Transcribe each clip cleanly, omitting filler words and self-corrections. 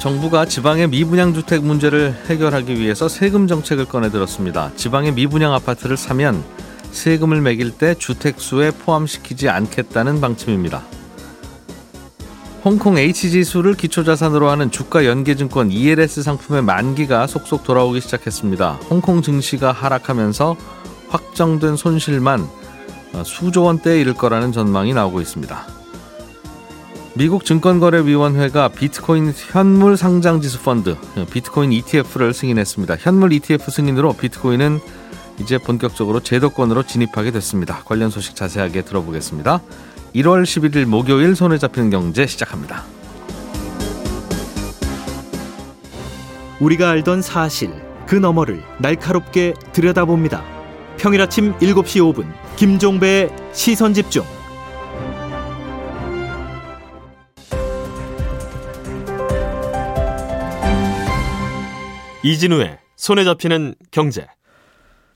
정부가 지방의 미분양 주택 문제를 해결하기 위해서 세금 정책을 꺼내들었습니다. 지방의 미분양 아파트를 사면 세금을 매길 때 주택수에 포함시키지 않겠다는 방침입니다. 홍콩 H지수를 기초자산으로 하는 주가연계증권 ELS 상품의 만기가 속속 돌아오기 시작했습니다. 홍콩 증시가 하락하면서 확정된 손실만 수조 원대에 이를 거라는 전망이 나오고 있습니다. 미국 증권거래위원회가 비트코인 현물 상장지수 펀드, 비트코인 ETF를 승인했습니다. 현물 ETF 승인으로 비트코인은 이제 본격적으로 제도권으로 진입하게 됐습니다. 관련 소식 자세하게 들어보겠습니다. 1월 11일 목요일 손에 잡히는 경제 시작합니다. 우리가 알던 사실, 그 너머를 날카롭게 들여다봅니다. 평일 아침 7시 5분 김종배의 시선집중. 이진우의 손에 잡히는 경제.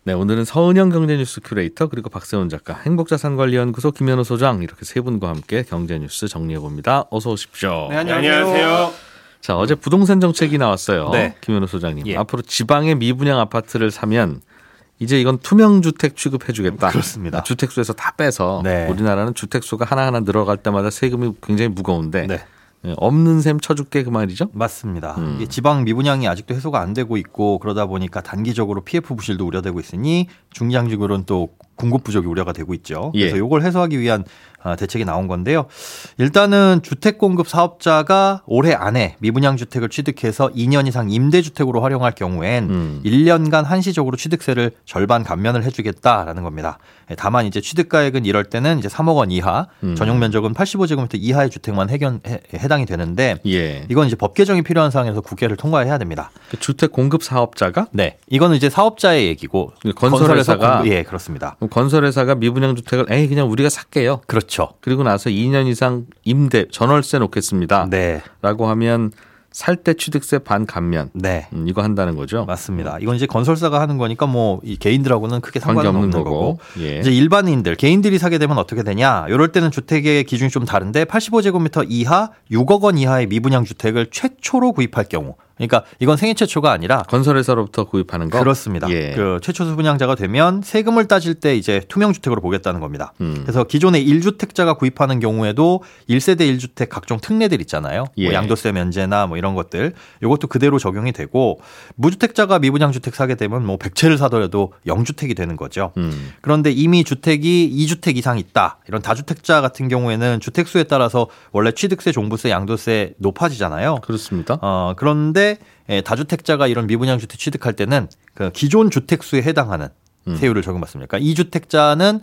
네, 오늘은 서은영 경제뉴스 큐레이터, 그리고 박세훈 작가, 행복자산관리연구소 김현우 소장, 이렇게 세 분과 함께 경제뉴스 정리해봅니다. 어서 오십시오. 네, 안녕하세요. 자, 어제 부동산 정책이 나왔어요. 네. 김현우 소장님. 예. 앞으로 지방의 미분양 아파트를 사면 이제 이건 투명주택 취급해주겠다. 그렇습니다. 주택수에서 다 빼서, 네. 우리나라는 주택수가 하나하나 늘어갈 때마다 세금이 굉장히 무거운데, 네. 없는 셈 쳐줄게, 그 말이죠? 맞습니다. 지방 미분양이 아직도 해소가 안 되고 있고, 그러다 보니까 단기적으로 PF 부실도 우려되고 있으니 중장기적으로는 또 공급 부족이 우려가 되고 있죠. 그래서 이걸 해소하기 위한 대책이 나온 건데요. 일단은 주택 공급 사업자가 올해 안에 미분양 주택을 취득해서 2년 이상 임대주택으로 활용할 경우엔 1년간 한시적으로 취득세를 절반 감면을 해주겠다라는 겁니다. 다만 이제 취득가액은 이럴 때는 이제 3억 원 이하, 전용 면적은 85제곱미터 이하의 주택만 해당이 되는데, 예. 이건 이제 법 개정이 필요한 상황에서 국회를 통과해야 됩니다. 그 주택 공급 사업자가? 네, 이거는 이제 사업자의 얘기고 건설회사가, 예, 그렇습니다. 건설회사가 미분양 주택을 그냥 우리가 살게요. 그렇죠. 그리고 나서 2년 이상 임대 전월세 놓겠습니다. 네. 라고 하면 살 때 취득세 반 감면. 네. 이거 한다는 거죠. 맞습니다. 이건 이제 건설사가 하는 거니까 뭐 이 개인들하고는 크게 상관없는 거고. 예. 이제 일반인들, 개인들이 사게 되면 어떻게 되냐. 이럴 때는 주택의 기준이 좀 다른데 85제곱미터 이하 6억 원 이하의 미분양 주택을 최초로 구입할 경우. 그러니까 이건 생애 최초가 아니라 건설회사로부터 구입하는 거. 그렇습니다. 예. 그 최초 수분양자가 되면 세금을 따질 때 이제 투명주택으로 보겠다는 겁니다. 그래서 기존의 1주택자가 구입하는 경우에도 1세대 1주택 각종 특례들 있잖아요. 예. 뭐 양도세 면제나 뭐 이런 것들, 이것도 그대로 적용이 되고, 무주택자가 미분양 주택 사게 되면 뭐 100채를 사더라도 0주택이 되는 거죠. 그런데 이미 주택이 2주택 이상 있다, 이런 다주택자 같은 경우에는 주택수에 따라서 원래 취득세, 종부세, 양도세 높아지잖아요. 그렇습니다. 그런데 다주택자가 이런 미분양 주택 취득할 때는 그 기존 주택수에 해당하는 세율을 적용받습니다. 그러니까 2주택자는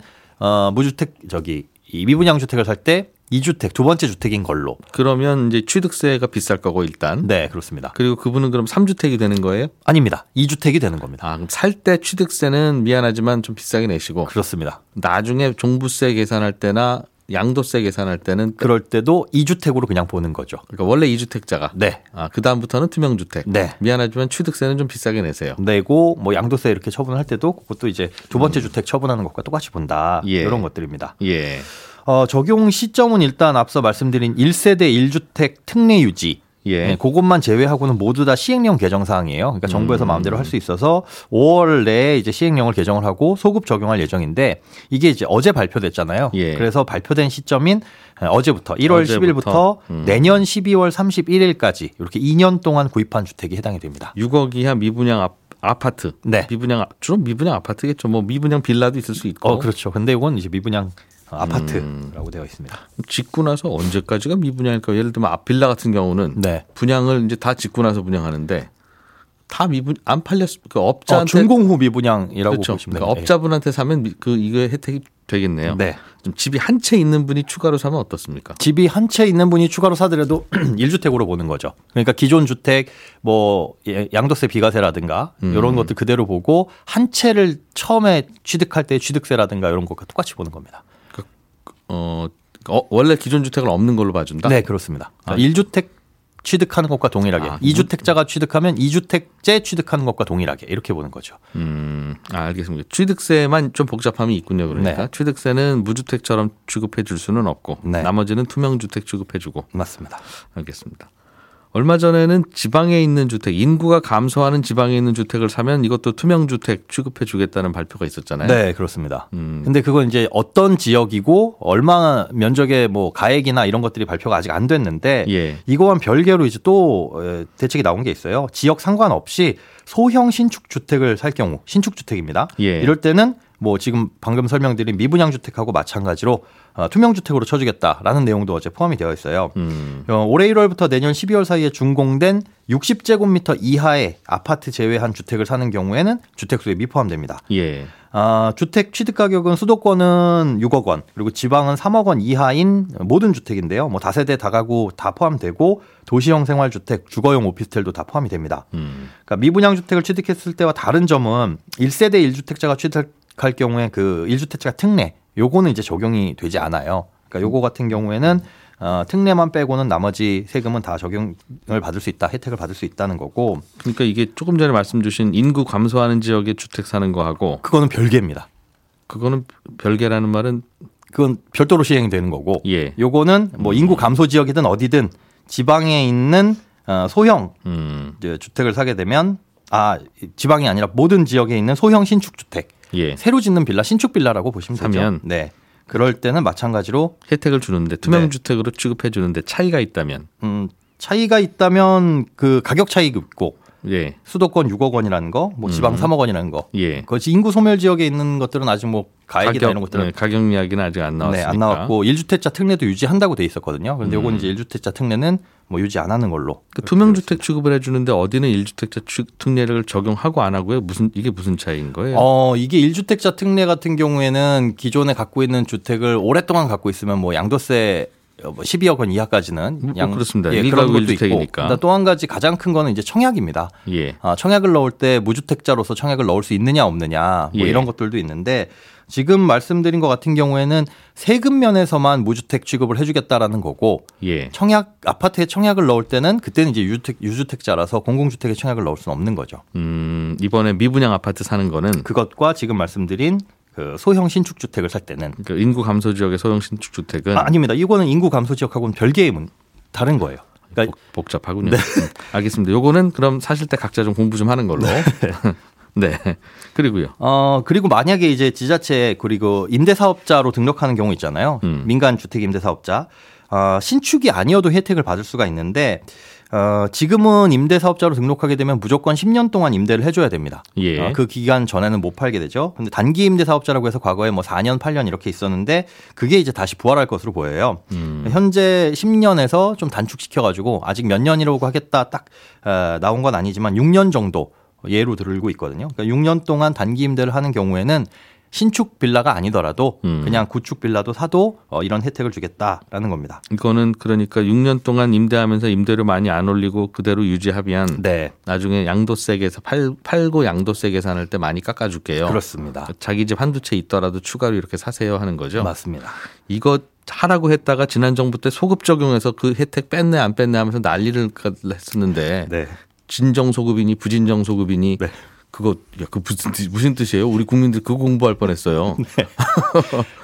이 미분양 주택을 살 때 2주택, 두 번째 주택인 걸로. 그러면 이제 취득세가 비쌀 거고, 일단. 네, 그렇습니다. 그리고 그분은 그럼 3주택이 되는 거예요? 아닙니다. 2주택이 되는 겁니다. 아, 그럼 살 때 취득세는 미안하지만 좀 비싸게 내시고. 그렇습니다. 나중에 종부세 계산할 때나 양도세 계산할 때는 그럴 때도 2주택으로 그냥 보는 거죠. 그러니까 원래 2주택자가. 네. 아, 그다음부터는 투명주택. 네. 미안하지만 취득세는 좀 비싸게 내세요. 내고 뭐 양도세 이렇게 처분할 때도 그것도 이제 두 번째 주택 처분하는 것과 똑같이 본다. 예. 이런 것들입니다. 예. 적용 시점은 일단 앞서 말씀드린 1세대 1주택 특례 유지. 예. 네, 그것만 제외하고는 모두 다 시행령 개정 사항이에요. 그러니까 정부에서 마음대로 할 수 있어서 5월 내에 이제 시행령을 개정을 하고 소급 적용할 예정인데, 이게 이제 어제 발표됐잖아요. 예. 그래서 발표된 시점인 어제부터 1월 10일부터 내년 12월 31일까지 이렇게 2년 동안 구입한 주택이 해당이 됩니다. 6억 이하 미분양 아파트. 네. 주로 미분양 아파트겠죠. 뭐 미분양 빌라도 있을 수 있고. 그렇죠. 근데 이건 이제 미분양 아파트라고 되어 있습니다. 짓고 나서 언제까지가 미분양일까요? 예를 들면 빌라 같은 경우는, 네. 분양을 이제 다 짓고 나서 분양하는데 다 안 팔렸으니까 업자한테, 준공 후 미분양이라고, 그렇죠. 보시면 됩니다. 그러니까 업자분한테 사면 이거 혜택이 되겠네요. 네. 좀 집이 한 채 있는 분이 추가로 사면 어떻습니까? 집이 한 채 있는 분이 추가로 사더라도 1주택으로 보는 거죠. 그러니까 기존 주택 뭐 양도세 비과세라든가 이런 것들 그대로 보고 한 채를 처음에 취득할 때 취득세라든가 이런 것과 똑같이 보는 겁니다. 그러니까 원래 기존 주택은 없는 걸로 봐준다? 네, 그렇습니다. 아. 1주택 취득하는 것과 동일하게 2주택자가 취득하면 2주택제 취득하는 것과 동일하게 이렇게 보는 거죠. 알겠습니다. 취득세만 좀 복잡함이 있군요. 그러니까 네. 취득세는 무주택처럼 취급해 줄 수는 없고 네. 나머지는 투명주택 취급해 주고. 맞습니다. 알겠습니다. 얼마 전에는 지방에 있는 주택, 인구가 감소하는 지방에 있는 주택을 사면 이것도 투명주택 취급해 주겠다는 발표가 있었잖아요. 네, 그렇습니다. 근데 그건 이제 어떤 지역이고 얼마 면적의 뭐 가액이나 이런 것들이 발표가 아직 안 됐는데 예. 이거와는 별개로 이제 또 대책이 나온 게 있어요. 지역 상관없이 소형 신축주택을 살 경우, 신축주택입니다. 예. 이럴 때는 뭐 지금 방금 설명드린 미분양 주택하고 마찬가지로 투명 주택으로 쳐주겠다라는 내용도 어제 포함이 되어 있어요. 올해 1월부터 내년 12월 사이에 준공된 60제곱미터 이하의 아파트 제외한 주택을 사는 경우에는 주택수에 미포함됩니다. 예. 주택 취득 가격은 수도권은 6억 원, 그리고 지방은 3억 원 이하인 모든 주택인데요. 뭐 다세대 다가구 다 포함되고 도시형 생활주택, 주거용 오피스텔도 다 포함이 됩니다. 그러니까 미분양 주택을 취득했을 때와 다른 점은 1세대 1주택자가 취득할 경우에 그 1주택자 특례, 요거는 이제 적용이 되지 않아요. 그러니까 요거 같은 경우에는 특례만 빼고는 나머지 세금은 다 적용을 받을 수 있다, 혜택을 받을 수 있다는 거고. 그러니까 이게 조금 전에 말씀 주신 인구 감소하는 지역에 주택 사는 거하고 그거는 별개입니다. 그거는 별개라는 말은 그건 별도로 시행되는 거고. 예. 요거는 뭐 인구 감소 지역이든 어디든 지방에 있는 소형 주택을 사게 되면 지방이 아니라 모든 지역에 있는 소형 신축 주택. 예. 새로 짓는 빌라, 신축 빌라라고 보시면 되죠. 네. 그럴 때는 마찬가지로 혜택을 주는데 투명 주택으로 취급해 주는데 차이가 있다면 차이가 있다면 그 가격 차이가 있고 예. 수도권 6억 원이라는 거, 뭐 지방 3억 원이라는 거. 예. 그것이 인구 소멸 지역에 있는 것들은 아직 뭐 가액이나 이런 것들은 네, 가격 이야기는 아직 안 나왔으니까. 네, 안 나왔고 1주택자 특례도 유지한다고 돼 있었거든요. 그런데 요건 이제 1주택자 특례는 뭐 유지 안 하는 걸로. 그 투명 주택 취급을 해 주는데 어디는 1주택자 특례를 적용하고 안 하고요. 이게 무슨 차이인 거예요? 이게 1주택자 특례 같은 경우에는 기존에 갖고 있는 주택을 오랫동안 갖고 있으면 뭐 양도세 12억 원 이하까지는 그렇습니다. 예, 그런 것도 있고. 또 한 가지 가장 큰 거는 이제 청약입니다. 예. 청약을 넣을 때 무주택자로서 청약을 넣을 수 있느냐 없느냐 뭐 예. 이런 것들도 있는데 지금 말씀드린 것 같은 경우에는 세금 면에서만 무주택 취급을 해주겠다라는 거고 예. 청약 아파트에 청약을 넣을 때는 그때는 이제 유주택자라서 공공주택에 청약을 넣을 수는 없는 거죠. 이번에 미분양 아파트 사는 거는 그것과 지금 말씀드린 그 소형 신축 주택을 살 때는 그러니까 인구 감소 지역의 소형 신축 주택은 아닙니다. 이거는 인구 감소 지역하고는 별개의 다른 거예요. 그러니까 복잡하군요. 네. 알겠습니다. 요거는 그럼 사실 때 각자 좀 공부 좀 하는 걸로. 네. 네. 그리고요. 그리고 만약에 이제 지자체 그리고 임대사업자로 등록하는 경우 있잖아요. 민간 주택 임대사업자. 신축이 아니어도 혜택을 받을 수가 있는데 지금은 임대사업자로 등록하게 되면 무조건 10년 동안 임대를 해줘야 됩니다. 예. 그 기간 전에는 못 팔게 되죠. 근데 단기 임대사업자라고 해서 과거에 뭐 4년, 8년 이렇게 있었는데 그게 이제 다시 부활할 것으로 보여요. 현재 10년에서 좀 단축시켜가지고 아직 몇 년이라고 하겠다 딱 나온 건 아니지만 6년 정도 예로 들고 있거든요. 그러니까 6년 동안 단기 임대를 하는 경우에는 신축 빌라가 아니더라도 그냥 구축 빌라도 사도 이런 혜택을 주겠다라는 겁니다. 이거는 그러니까 6년 동안 임대하면서 임대료 많이 안 올리고 그대로 유지하면 네. 나중에 양도세 계산 팔고 양도세 계산할 때 많이 깎아줄게요. 그렇습니다. 자기 집 한두 채 있더라도 추가로 이렇게 사세요 하는 거죠. 맞습니다. 이거 하라고 했다가 지난 정부 때 소급 적용해서 그 혜택 뺐네 안 뺐네 하면서 난리를 했었는데 네. 진정소급이니 부진정소급이니 네. 그거 무슨 뜻이에요? 우리 국민들 그거 공부할 뻔했어요.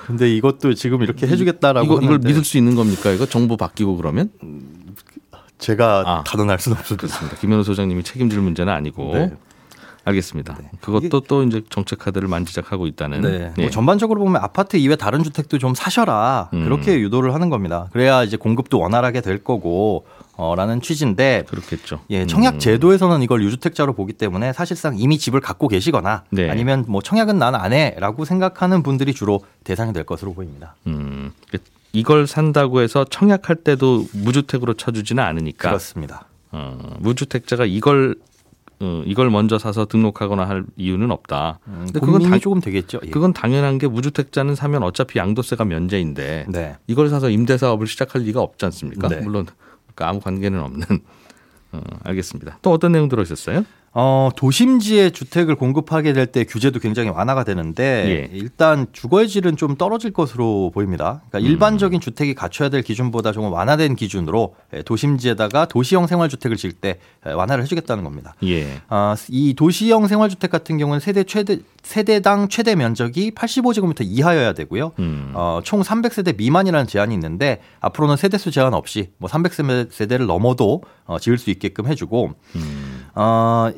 그런데 네. 이것도 지금 이렇게 해주겠다라고 이걸 믿을 수 있는 겁니까? 이거 정부 바뀌고 그러면? 제가 단언할 수는 없습니다. 김현우 소장님이 책임질 문제는 아니고. 네. 알겠습니다. 네. 그것도 또 이제 정책 카드를 만지작하고 있다는. 네. 예. 뭐 전반적으로 보면 아파트 이외 다른 주택도 좀 사셔라 그렇게 유도를 하는 겁니다. 그래야 이제 공급도 원활하게 될 거고. 라는 취지인데 그렇겠죠. 예, 청약 제도에서는 이걸 유주택자로 보기 때문에 사실상 이미 집을 갖고 계시거나 네. 아니면 뭐 청약은 난 안 해라고 생각하는 분들이 주로 대상이 될 것으로 보입니다. 이걸 산다고 해서 청약할 때도 무주택으로 쳐주지는 않으니까. 그렇습니다. 무주택자가 이걸 이걸 먼저 사서 등록하거나 할 이유는 없다. 근데 그건 조금 되겠죠. 예. 그건 당연한 게 무주택자는 사면 어차피 양도세가 면제인데 네. 이걸 사서 임대사업을 시작할 리가 없지 않습니까? 네. 물론 그러니까 아무 관계는 없는. 알겠습니다. 또 어떤 내용 들어있었어요? 도심지에 주택을 공급하게 될 때 규제도 굉장히 완화가 되는데 예. 일단 주거의 질은 좀 떨어질 것으로 보입니다. 그러니까 일반적인 주택이 갖춰야 될 기준보다 조금 완화된 기준으로 도심지에다가 도시형 생활주택을 지을 때 완화를 해주겠다는 겁니다. 예. 이 도시형 생활주택 같은 경우는 세대당 최대 면적이 85제곱미터 이하여야 되고요. 총 300세대 미만이라는 제한이 있는데 앞으로는 세대수 제한 없이 뭐 300세대를 넘어도 지을 수 있게끔 해주고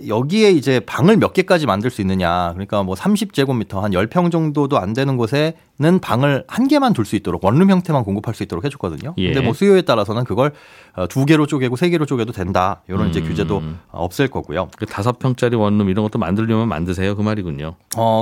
여기에 이제 방을 몇 개까지 만들 수 있느냐. 그러니까 뭐 30제곱미터 한 10평 정도도 안 되는 곳에는 방을 한 개만 둘 수 있도록 원룸 형태만 공급할 수 있도록 해줬거든요. 예. 근데 뭐 수요에 따라서는 그걸 2개로 쪼개고 3개로 쪼개도 된다. 이런 이제 규제도 없앨 거고요. 5평짜리 원룸 이런 것도 만들려면 만드세요. 그 말이군요.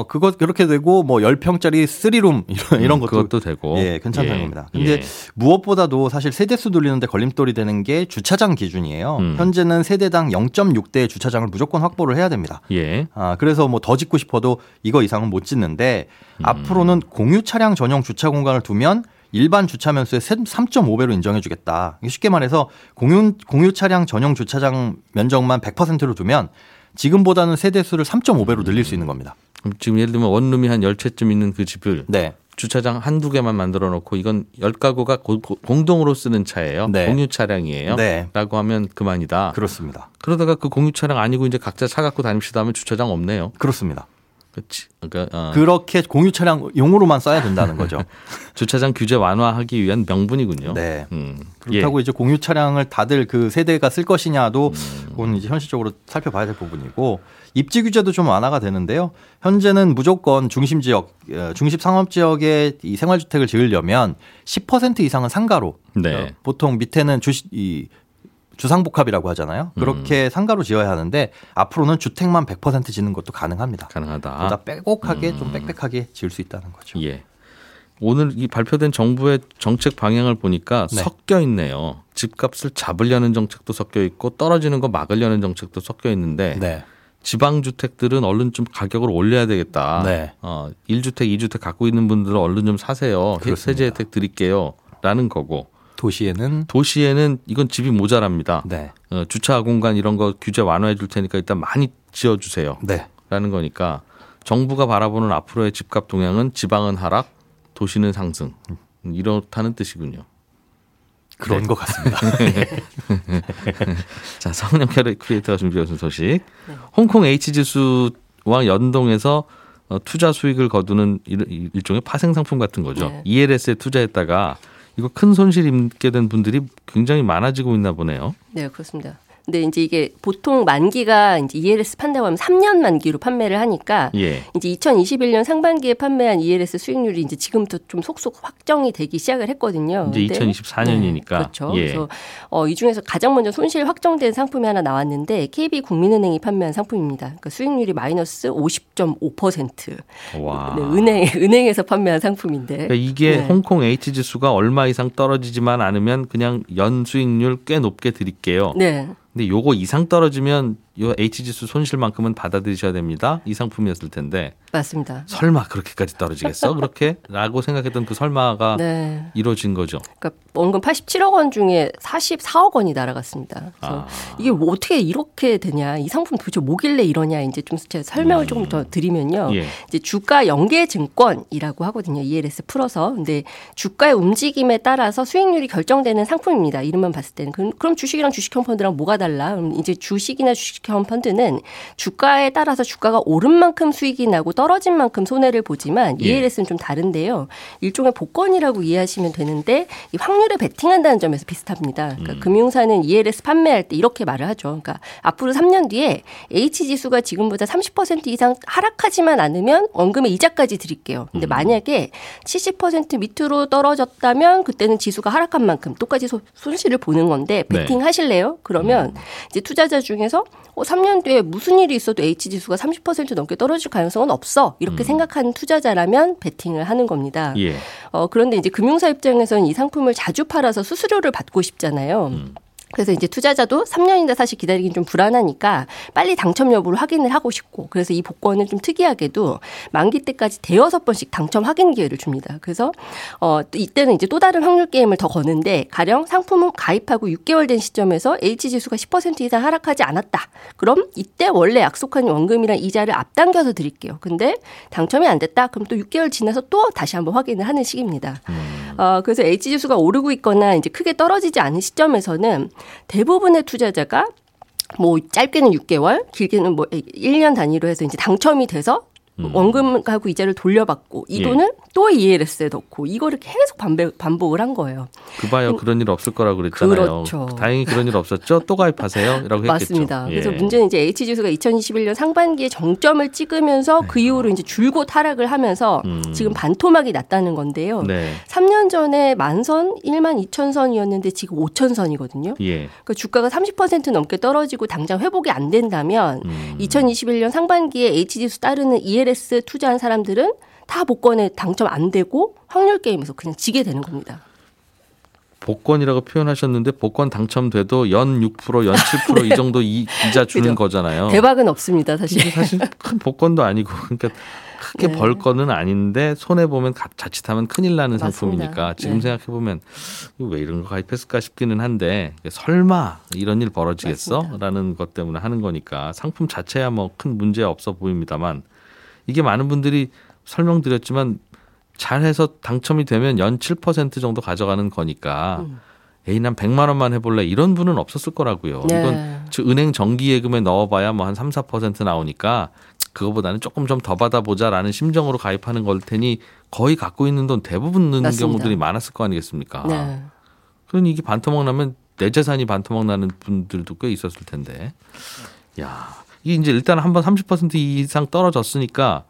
그것 그렇게 되고 뭐 10평짜리 3룸 이런 것도 그것도 되고. 예, 괜찮다는 겁니다. 근데 무엇보다도 사실 세대수 돌리는데 걸림돌이 되는 게 주차장 기준이에요. 현재는 세대당 0.6대의 주차장을 무조건 확보를 해야 됩니다. 예. 그래서 뭐 더 짓고 싶어도 이거 이상은 못 짓는데 앞으로는 공유 차량 전용 주차 공간을 두면 일반 주차 면수의 3.5배로 인정해 주겠다. 쉽게 말해서 공유 차량 전용 주차장 면적만 100%로 두면 지금보다는 세대수를 3.5배로 늘릴 수 있는 겁니다. 지금 예를 들면 원룸이 한 10채쯤 있는 그 집을 네. 주차장 한두 개만 만들어 놓고 이건 10가구가 공동으로 쓰는 차예요. 네. 공유 차량이에요. 네. 라고 하면 그만이다. 그렇습니다. 그러다가 그 공유 차량 아니고 이제 각자 차 갖고 다닙시다 하면 주차장 없네요. 그렇습니다. 그치. 그러니까 그렇게 공유 차량 용으로만 써야 된다는 거죠. 주차장 규제 완화하기 위한 명분이군요. 네. 그렇다고 이제 공유 차량을 다들 그 세대가 쓸 것이냐도 그건 이제 현실적으로 살펴봐야 될 부분이고 입지 규제도 좀 완화가 되는데요. 현재는 무조건 중심 지역, 중심 상업 지역에 이 생활주택을 지으려면 10% 이상은 상가로. 네. 보통 밑에는 주상복합이라고 하잖아요. 그렇게 상가로 지어야 하는데 앞으로는 주택만 100% 짓는 것도 가능합니다. 가능하다. 보다 빼곡하게 좀 빽빽하게 지을 수 있다는 거죠. 예. 오늘 이 발표된 정부의 정책 방향을 보니까 네. 섞여 있네요. 집값을 잡으려는 정책도 섞여 있고 떨어지는 거 막으려는 정책도 섞여 있는데 네. 지방주택들은 얼른 좀 가격을 올려야 되겠다. 네. 1주택, 2주택 갖고 있는 분들은 얼른 좀 사세요. 세제 혜택 드릴게요. 라는 거고. 도시에는 이건 집이 모자랍니다. 네. 주차 공간 이런 거 규제 완화해 줄 테니까 일단 많이 지어주세요. 네. 라는 거니까 정부가 바라보는 앞으로의 집값 동향은 지방은 하락, 도시는 상승. 이렇다는 뜻이군요. 그런 것 같습니다. 자, 서은영 크리에이터가 준비해준 소식. 홍콩 H지수와 연동해서 투자 수익을 거두는 일종의 파생상품 같은 거죠. 네. ELS에 투자했다가 이거 큰 손실 입게 된 분들이 굉장히 많아지고 있나 보네요. 네, 그렇습니다. 근데 이제 이게 보통 만기가 이제 ELS 판다고 하면 3년 만기로 판매를 하니까 예. 이제 2021년 상반기에 판매한 ELS 수익률이 이제 지금부터 좀 속속 확정이 되기 시작을 했거든요. 이제 2024년이니까. 네, 그렇죠. 예. 그래서 이 중에서 가장 먼저 손실 확정된 상품이 하나 나왔는데 KB국민은행이 판매한 상품입니다. 그러니까 수익률이 마이너스 50.5%. 와. 네, 은행에서 판매한 상품인데. 그러니까 이게 홍콩 H지수가 얼마 이상 떨어지지만 않으면 그냥 연 수익률 꽤 높게 드릴게요. 네. 근데 요거 이상 떨어지면 요 H지수 손실만큼은 받아들이셔야 됩니다. 이 상품이었을 텐데. 맞습니다. 설마 그렇게까지 떨어지겠어? 그렇게? 라고 생각했던 그 설마가 네. 이루어진 거죠. 그러니까 원금 87억 원 중에 44억 원이 날아갔습니다. 그래서 이게 뭐 어떻게 이렇게 되냐. 이 상품 도대체 뭐길래 이러냐. 이제 좀 제가 설명을 조금 더 드리면요. 예. 이제 주가 연계증권이라고 하거든요. ELS 풀어서. 근데 주가의 움직임에 따라서 수익률이 결정되는 상품입니다. 이름만 봤을 때는. 그럼 주식이랑 주식형 펀드랑 뭐가 달라? 그럼 이제 주식이나 주식형 펀드는 주가에 따라서 주가가 오른 만큼 수익이 나고 떨어진 만큼 손해를 보지만 ELS는 좀 다른데요. 일종의 복권이라고 이해하시면 되는데 이 확률에 베팅한다는 점에서 비슷합니다. 그러니까 금융사는 ELS 판매할 때 이렇게 말을 하죠. 그러니까 앞으로 3년 뒤에 H지수가 지금보다 30% 이상 하락하지만 않으면 원금의 이자까지 드릴게요. 근데 만약에 70% 밑으로 떨어졌다면 그때는 지수가 하락한 만큼 똑같이 손실을 보는 건데 베팅하실래요? 네. 그러면 이제 투자자 중에서 3년 뒤에 무슨 일이 있어도 H지수가 30% 넘게 떨어질 가능성은 없어. 이렇게 생각하는 투자자라면 베팅을 하는 겁니다. 예. 그런데 이제 금융사 입장에서는 이 상품을 자주 팔아서 수수료를 받고 싶잖아요. 그래서 이제 투자자도 3년인데 사실 기다리긴 좀 불안하니까 빨리 당첨 여부를 확인을 하고 싶고, 그래서 이 복권은 좀 특이하게도 만기 때까지 대여섯 번씩 당첨 확인 기회를 줍니다. 그래서 이때는 이제 또 다른 확률 게임을 더 거는데, 가령 상품은 가입하고 6개월 된 시점에서 H지수가 10% 이상 하락하지 않았다. 그럼 이때 원래 약속한 원금이랑 이자를 앞당겨서 드릴게요. 근데 당첨이 안 됐다. 그럼 또 6개월 지나서 또 다시 한번 확인을 하는 식입니다. 그래서 H지수가 오르고 있거나 이제 크게 떨어지지 않은 시점에서는 대부분의 투자자가 뭐 짧게는 6개월, 길게는 뭐 1년 단위로 해서 이제 당첨이 돼서 원금하고 이자를 돌려받고 이 돈을 또 ELS에 넣고 이거를 계속 반복을 한 거예요. 그봐요, 그런 일 없을 거라고 그랬잖아요. 그렇죠. 다행히 그런 일 없었죠. 또 가입하세요 라고 했겠죠. 맞습니다. 예. 그래서 문제는 이제 H지수가 2021년 상반기에 정점을 찍으면서 그 이후로 이제 줄곧 하락을 하면서 지금 반토막이 났다는 건데요. 네. 3년 전에 10,000선, 12,000선이었는데 지금 5,000선이거든요. 예. 그러니까 주가가 30% 넘게 떨어지고 당장 회복이 안 된다면 2021년 상반기에 H지수 따르는 ELS 투자한 사람들은 다 복권에 당첨 안 되고 확률 게임에서 그냥 지게 되는 겁니다. 복권이라고 표현하셨는데 복권 당첨돼도 연 6%, 연 7% 네. 이 정도 이자 주는 그렇죠. 거잖아요. 대박은 없습니다. 사실 큰 복권도 아니고 그러니까 크게 네. 벌 거는 아닌데 손해보면 자칫하면 큰일 나는 맞습니다. 상품이니까 지금 네. 생각해보면 왜 이런 거 가입했을까 싶기는 한데 설마 이런 일 벌어지겠어? 맞습니다. 라는 것 때문에 하는 거니까 상품 자체야 뭐 큰 문제 없어 보입니다만 이게 많은 분들이 설명드렸지만 잘해서 당첨이 되면 연 7% 정도 가져가는 거니까 에이 난 100만 원만 해볼래 이런 분은 없었을 거라고요. 네. 이건 은행 정기예금에 넣어봐야 뭐 한 3, 4% 나오니까 그거보다는 조금 좀 더 받아보자라는 심정으로 가입하는 걸 테니 거의 갖고 있는 돈 대부분 넣는 경우들이 많았을 거 아니겠습니까. 네. 그러니 이게 반토막 나면 내 재산이 반토막 나는 분들도 꽤 있었을 텐데. 야, 이게 이제 일단 한번 30% 이상 떨어졌으니까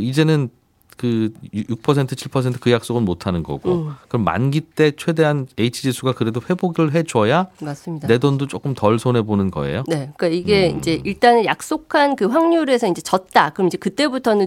이제는 그 6%, 7% 그 약속은 못 하는 거고 그럼 만기 때 최대한 H지수가 그래도 회복을 해줘야 맞습니다. 내 돈도 조금 덜 손해보는 거예요? 네. 그러니까 이게 이제 일단은 약속한 그 확률에서 이제 졌다. 그럼 이제 그때부터는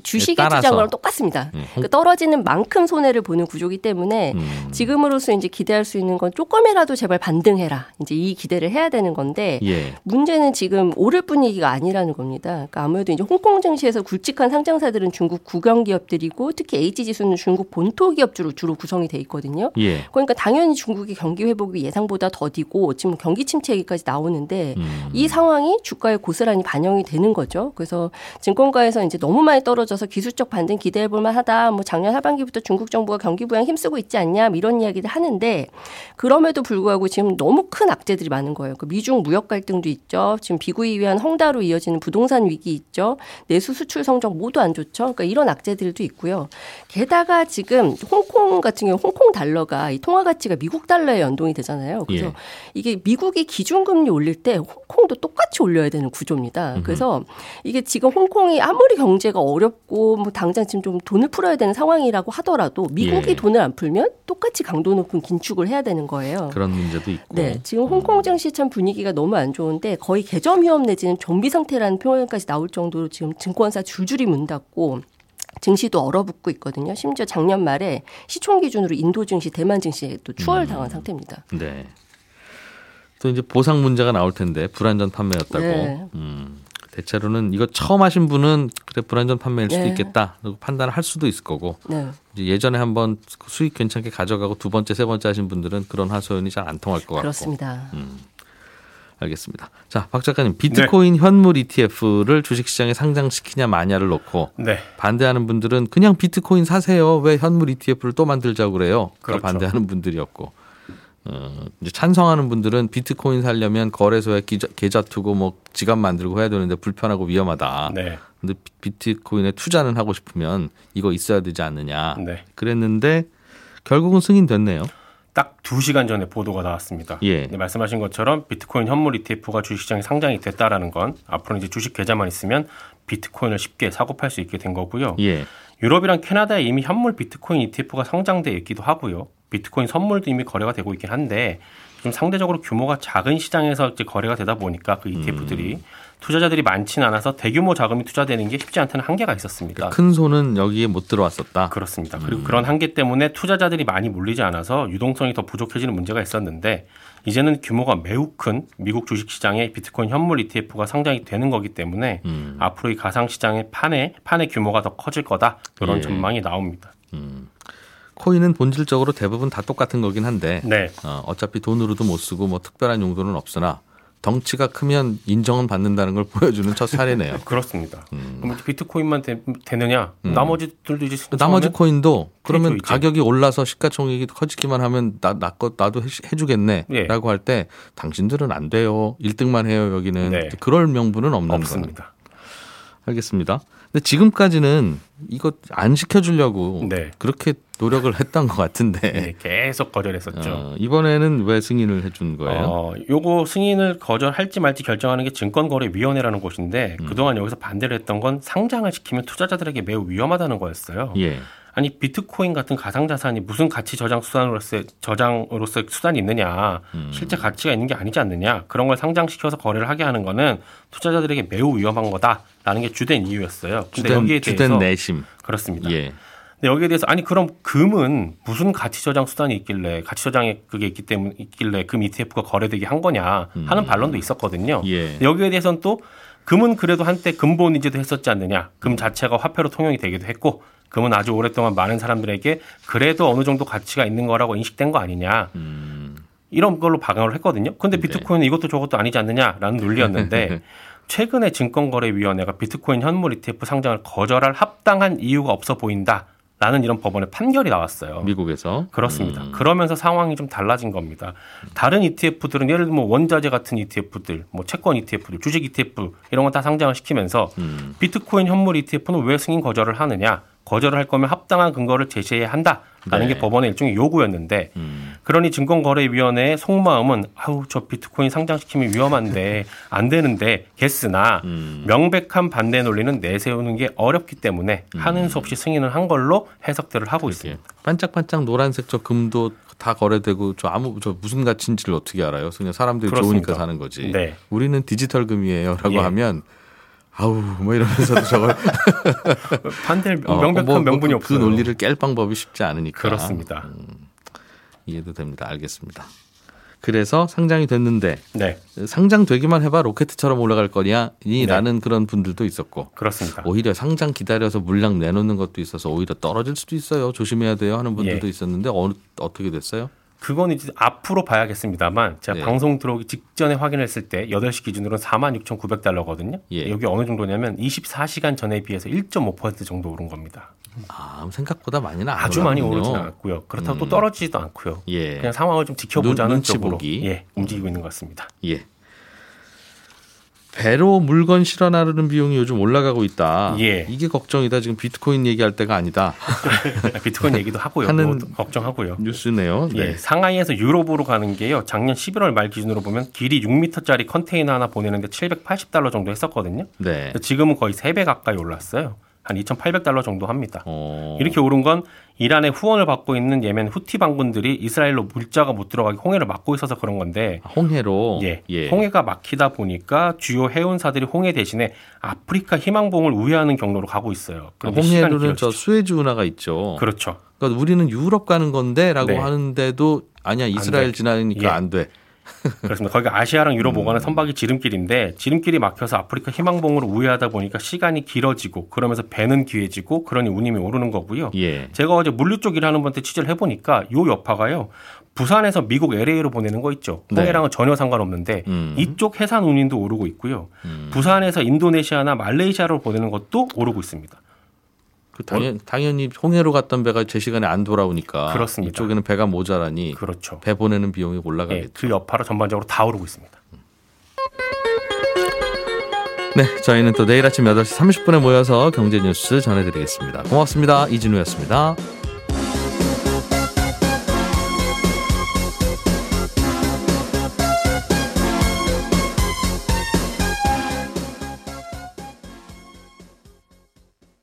주식의 주장과랑 똑같습니다. 그러니까 떨어지는 만큼 손해를 보는 구조이기 때문에 지금으로서 이제 기대할 수 있는 건 조금이라도 제발 반등해라. 이제 이 기대를 해야 되는 건데 예. 문제는 지금 오를 분위기가 아니라는 겁니다. 그러니까 아무래도 이제 홍콩 증시에서 굵직한 상장사들은 중국 국영 기업들이고 특히 H지수는 중국 본토 기업 주로 구성이 돼 있거든요. 예. 그러니까 당연히 중국의 경기 회복이 예상보다 더디고 지금 경기 침체 얘기까지 나오는데 이 상황이 주가에 고스란히 반영이 되는 거죠. 그래서 증권가에서 이제 너무 많이 떨어져서 기술적 반등 기대해볼 만하다. 뭐 작년 하반기부터 중국 정부가 경기 부양 힘쓰고 있지 않냐 이런 이야기를 하는데 그럼에도 불구하고 지금 너무 큰 악재들이 많은 거예요. 그 미중 무역 갈등도 있죠. 지금 비구이 위한 헝다로 이어지는 부동산 위기 있죠. 내수 수출 성적 모두 안 좋죠. 그러니까 이런 악재들도 있고요. 게다가 지금 홍콩 같은 경우 홍콩 달러가 이 통화 가치가 미국 달러에 연동이 되잖아요. 그래서 예. 이게 미국이 기준금리 올릴 때 홍콩도 똑같이 올려야 되는 구조입니다. 그래서 이게 지금 홍콩이 아무리 경제가 어렵고 뭐 당장 지금 좀 돈을 풀어야 되는 상황이라고 하더라도 미국이 예. 돈을 안 풀면 똑같이 강도 높은 긴축을 해야 되는 거예요. 그런 문제도 있고. 네, 지금 홍콩 증시 참 분위기가 너무 안 좋은데 거의 개점 위험 내지는 좀비 상태라는 표현까지 나올 정도로 지금 증권사 줄줄이 문 닫고 증시도 얼어붙고 있거든요. 심지어 작년 말에 시총 기준으로 인도 증시, 대만 증시에 또 추월당한 상태입니다. 네. 또 이제 보상 문제가 나올 텐데 불안전 판매였다고. 네. 대체로는 이거 처음 하신 분은 그래 불안전 판매일 수도 네. 있겠다라고 판단을 할 수도 있을 거고 네. 이제 예전에 한번 수익 괜찮게 가져가고 두 번째 세 번째 하신 분들은 그런 하소연이 잘 안 통할 것 같고 그렇습니다. 알겠습니다. 자, 박 작가님 비트코인 네. 현물 ETF를 주식시장에 상장시키냐 마냐를 놓고 네. 반대하는 분들은 그냥 비트코인 사세요. 왜 현물 ETF를 또 만들자고 그래요. 그렇죠. 반대하는 분들이었고 이제 찬성하는 분들은 비트코인 살려면 거래소에 계좌 투고 뭐 지갑 만들고 해야 되는데 불편하고 위험하다. 네. 근데 비트코인에 투자는 하고 싶으면 이거 있어야 되지 않느냐. 네. 그랬는데 결국은 승인됐네요. 딱 2시간 전에 보도가 나왔습니다. 예. 네, 말씀하신 것처럼 비트코인 현물 ETF가 주식시장에 상장이 됐다라는 건 앞으로 이제 주식 계좌만 있으면 비트코인을 쉽게 사고 팔 수 있게 된 거고요. 예. 유럽이랑 캐나다에 이미 현물 비트코인 ETF가 상장돼 있기도 하고요. 비트코인 선물도 이미 거래가 되고 있긴 한데 지금 상대적으로 규모가 작은 시장에서 이제 거래가 되다 보니까 그 ETF들이 투자자들이 많지는 않아서 대규모 자금이 투자되는 게 쉽지 않다는 한계가 있었습니다. 큰 손은 여기에 못 들어왔었다. 그렇습니다. 그리고 그런 한계 때문에 투자자들이 많이 몰리지 않아서 유동성이 더 부족해지는 문제가 있었는데 이제는 규모가 매우 큰 미국 주식시장에 비트코인 현물 ETF가 상장이 되는 거기 때문에 앞으로 이 가상시장의 판의 규모가 더 커질 거다. 이런 전망이 나옵니다. 코인은 본질적으로 대부분 다 똑같은 거긴 한데 네. 어차피 돈으로도 못 쓰고 뭐 특별한 용도는 없으나 덩치가 크면 인정은 받는다는 걸 보여주는 첫 사례네요. 그렇습니다. 그럼 비트코인만 되느냐? 나머지들도 이제 나머지 코인도 그러면 해줘야죠. 가격이 올라서 시가총액이 커지기만 하면 나도 해주겠네라고 네. 할 때 당신들은 안 돼요. 1등만 해요 여기는. 네. 그럴 명분은 없습니다. 거는. 알겠습니다. 근데 지금까지는 이거 안 시켜주려고 네. 그렇게 노력을 했던 것 같은데 네, 계속 거절했었죠. 이번에는 왜 승인을 해준 거예요? 요거 승인을 거절할지 말지 결정하는 게 증권거래위원회라는 곳인데 그동안 여기서 반대를 했던 건 상장을 시키면 투자자들에게 매우 위험하다는 거였어요. 예. 아니 비트코인 같은 가상자산이 무슨 가치 저장 저장으로서 수단이 있느냐. 실제 가치가 있는 게 아니지 않느냐. 그런 걸 상장시켜서 거래를 하게 하는 거는 투자자들에게 매우 위험한 거다라는 게 주된 이유였어요. 근데 여기에 대해서 주된 내심. 그렇습니다. 예. 근데 여기에 대해서 아니 그럼 금은 무슨 가치 저장 수단이 있길래 가치 저장에 그게 있길래 금 ETF가 거래되게 한 거냐 하는 반론도 있었거든요. 예. 여기에 대해서는 또 금은 그래도 한때 금본이지도 했었지 않느냐. 금 자체가 화폐로 통용이 되기도 했고 금은 아주 오랫동안 많은 사람들에게 그래도 어느 정도 가치가 있는 거라고 인식된 거 아니냐. 이런 걸로 방향을 했거든요. 그런데 비트코인은 이것도 저것도 아니지 않느냐라는 논리였는데 최근에 증권거래위원회가 비트코인 현물 ETF 상장을 거절할 합당한 이유가 없어 보인다라는 이런 법원의 판결이 나왔어요. 미국에서. 그렇습니다. 그러면서 상황이 좀 달라진 겁니다. 다른 ETF들은 예를 들면 원자재 같은 ETF들, 뭐 채권 ETF들, 주식 ETF 이런 건 다 상장을 시키면서 비트코인 현물 ETF는 왜 승인 거절을 하느냐. 거절을 할 거면 합당한 근거를 제시해야 한다라는 네. 게 법원의 일종의 요구였는데 그러니 증권거래위원회의 속마음은 아우 저 비트코인 상장시키면 위험한데 안 되는데 겠으나 명백한 반대 논리는 내세우는 게 어렵기 때문에 하는 수 없이 승인을 한 걸로 해석들을 하고 있습니다. 반짝반짝 노란색 저 금도 다 거래되고 저 무슨 가치인지를 어떻게 알아요? 그냥 사람들이 그렇습니다. 좋으니까 사는 거지. 네. 우리는 디지털 금이에요라고 예. 하면 아우 뭐 이러면서도 저걸 반대를 명백한 명분이 없어요. 그 논리를 깰 방법이 쉽지 않으니까. 그렇습니다. 이해도 됩니다. 알겠습니다. 그래서 상장이 됐는데 네. 상장되기만 해봐 로켓처럼 올라갈 거냐라는 네. 그런 분들도 있었고 그렇습니다. 오히려 상장 기다려서 물량 내놓는 것도 있어서 오히려 떨어질 수도 있어요. 조심해야 돼요 하는 분들도 예. 있었는데 어떻게 됐어요? 그건 이제 앞으로 봐야겠습니다만 제가 네. 방송 들어오기 직전에 확인했을 때 8시 기준으로는 $46,900거든요. 예. 여기 어느 정도냐면 24시간 전에 비해서 1.5% 정도 오른 겁니다. 아, 생각보다 많이는 안 아주 많이 오르진 않았고요. 그렇다고 또 떨어지지도 않고요. 예. 그냥 상황을 좀 지켜보자는 쪽으로 보기. 예, 움직이고 있는 것 같습니다. 예. 배로 물건 실어나르는 비용이 요즘 올라가고 있다. 예. 이게 걱정이다. 지금 비트코인 얘기할 때가 아니다. 비트코인 얘기도 하고요. 하는 걱정하고요. 뉴스네요. 네. 예. 상하이에서 유럽으로 가는 게요. 작년 11월 말 기준으로 보면 길이 6m짜리 컨테이너 하나 보내는데 $780 정도 했었거든요. 네. 지금은 거의 3배 가까이 올랐어요. 한 $2,800 정도 합니다. 이렇게 오른 건 이란의 후원을 받고 있는 예멘 후티 반군들이 이스라엘로 물자가 못 들어가게 홍해를 막고 있어서 그런 건데. 홍해로? 예. 홍해가 막히다 보니까 주요 해운사들이 홍해 대신에 아프리카 희망봉을 우회하는 경로로 가고 있어요. 홍해로는 저 수에즈 운하가 있죠. 그렇죠. 그러니까 우리는 유럽 가는 건데 라고 네. 하는데도 아니야 이스라엘 지나니까 예. 안 돼. 그렇습니다. 거기가 아시아랑 유럽 오가는 선박이 지름길인데 지름길이 막혀서 아프리카 희망봉으로 우회하다 보니까 시간이 길어지고 그러면서 배는 귀해지고 그러니 운임이 오르는 거고요. 예. 제가 어제 물류 쪽 일하는 분한테 취재를 해보니까 요 여파가요. 부산에서 미국 LA로 보내는 거 있죠. 홍해랑은 네. 전혀 상관없는데 이쪽 해산 운임도 오르고 있고요. 부산에서 인도네시아나 말레이시아로 보내는 것도 오르고 있습니다. 당연히 홍해로 갔던 배가 제 시간에 안 돌아오니까 그렇습니다. 이쪽에는 배가 모자라니 그렇죠. 배 보내는 비용이 올라가겠죠. 네, 그 여파로 전반적으로 다 오르고 있습니다. 네, 저희는 또 내일 아침 8시 30분에 모여서 경제 뉴스 전해드리겠습니다. 고맙습니다. 이진우였습니다.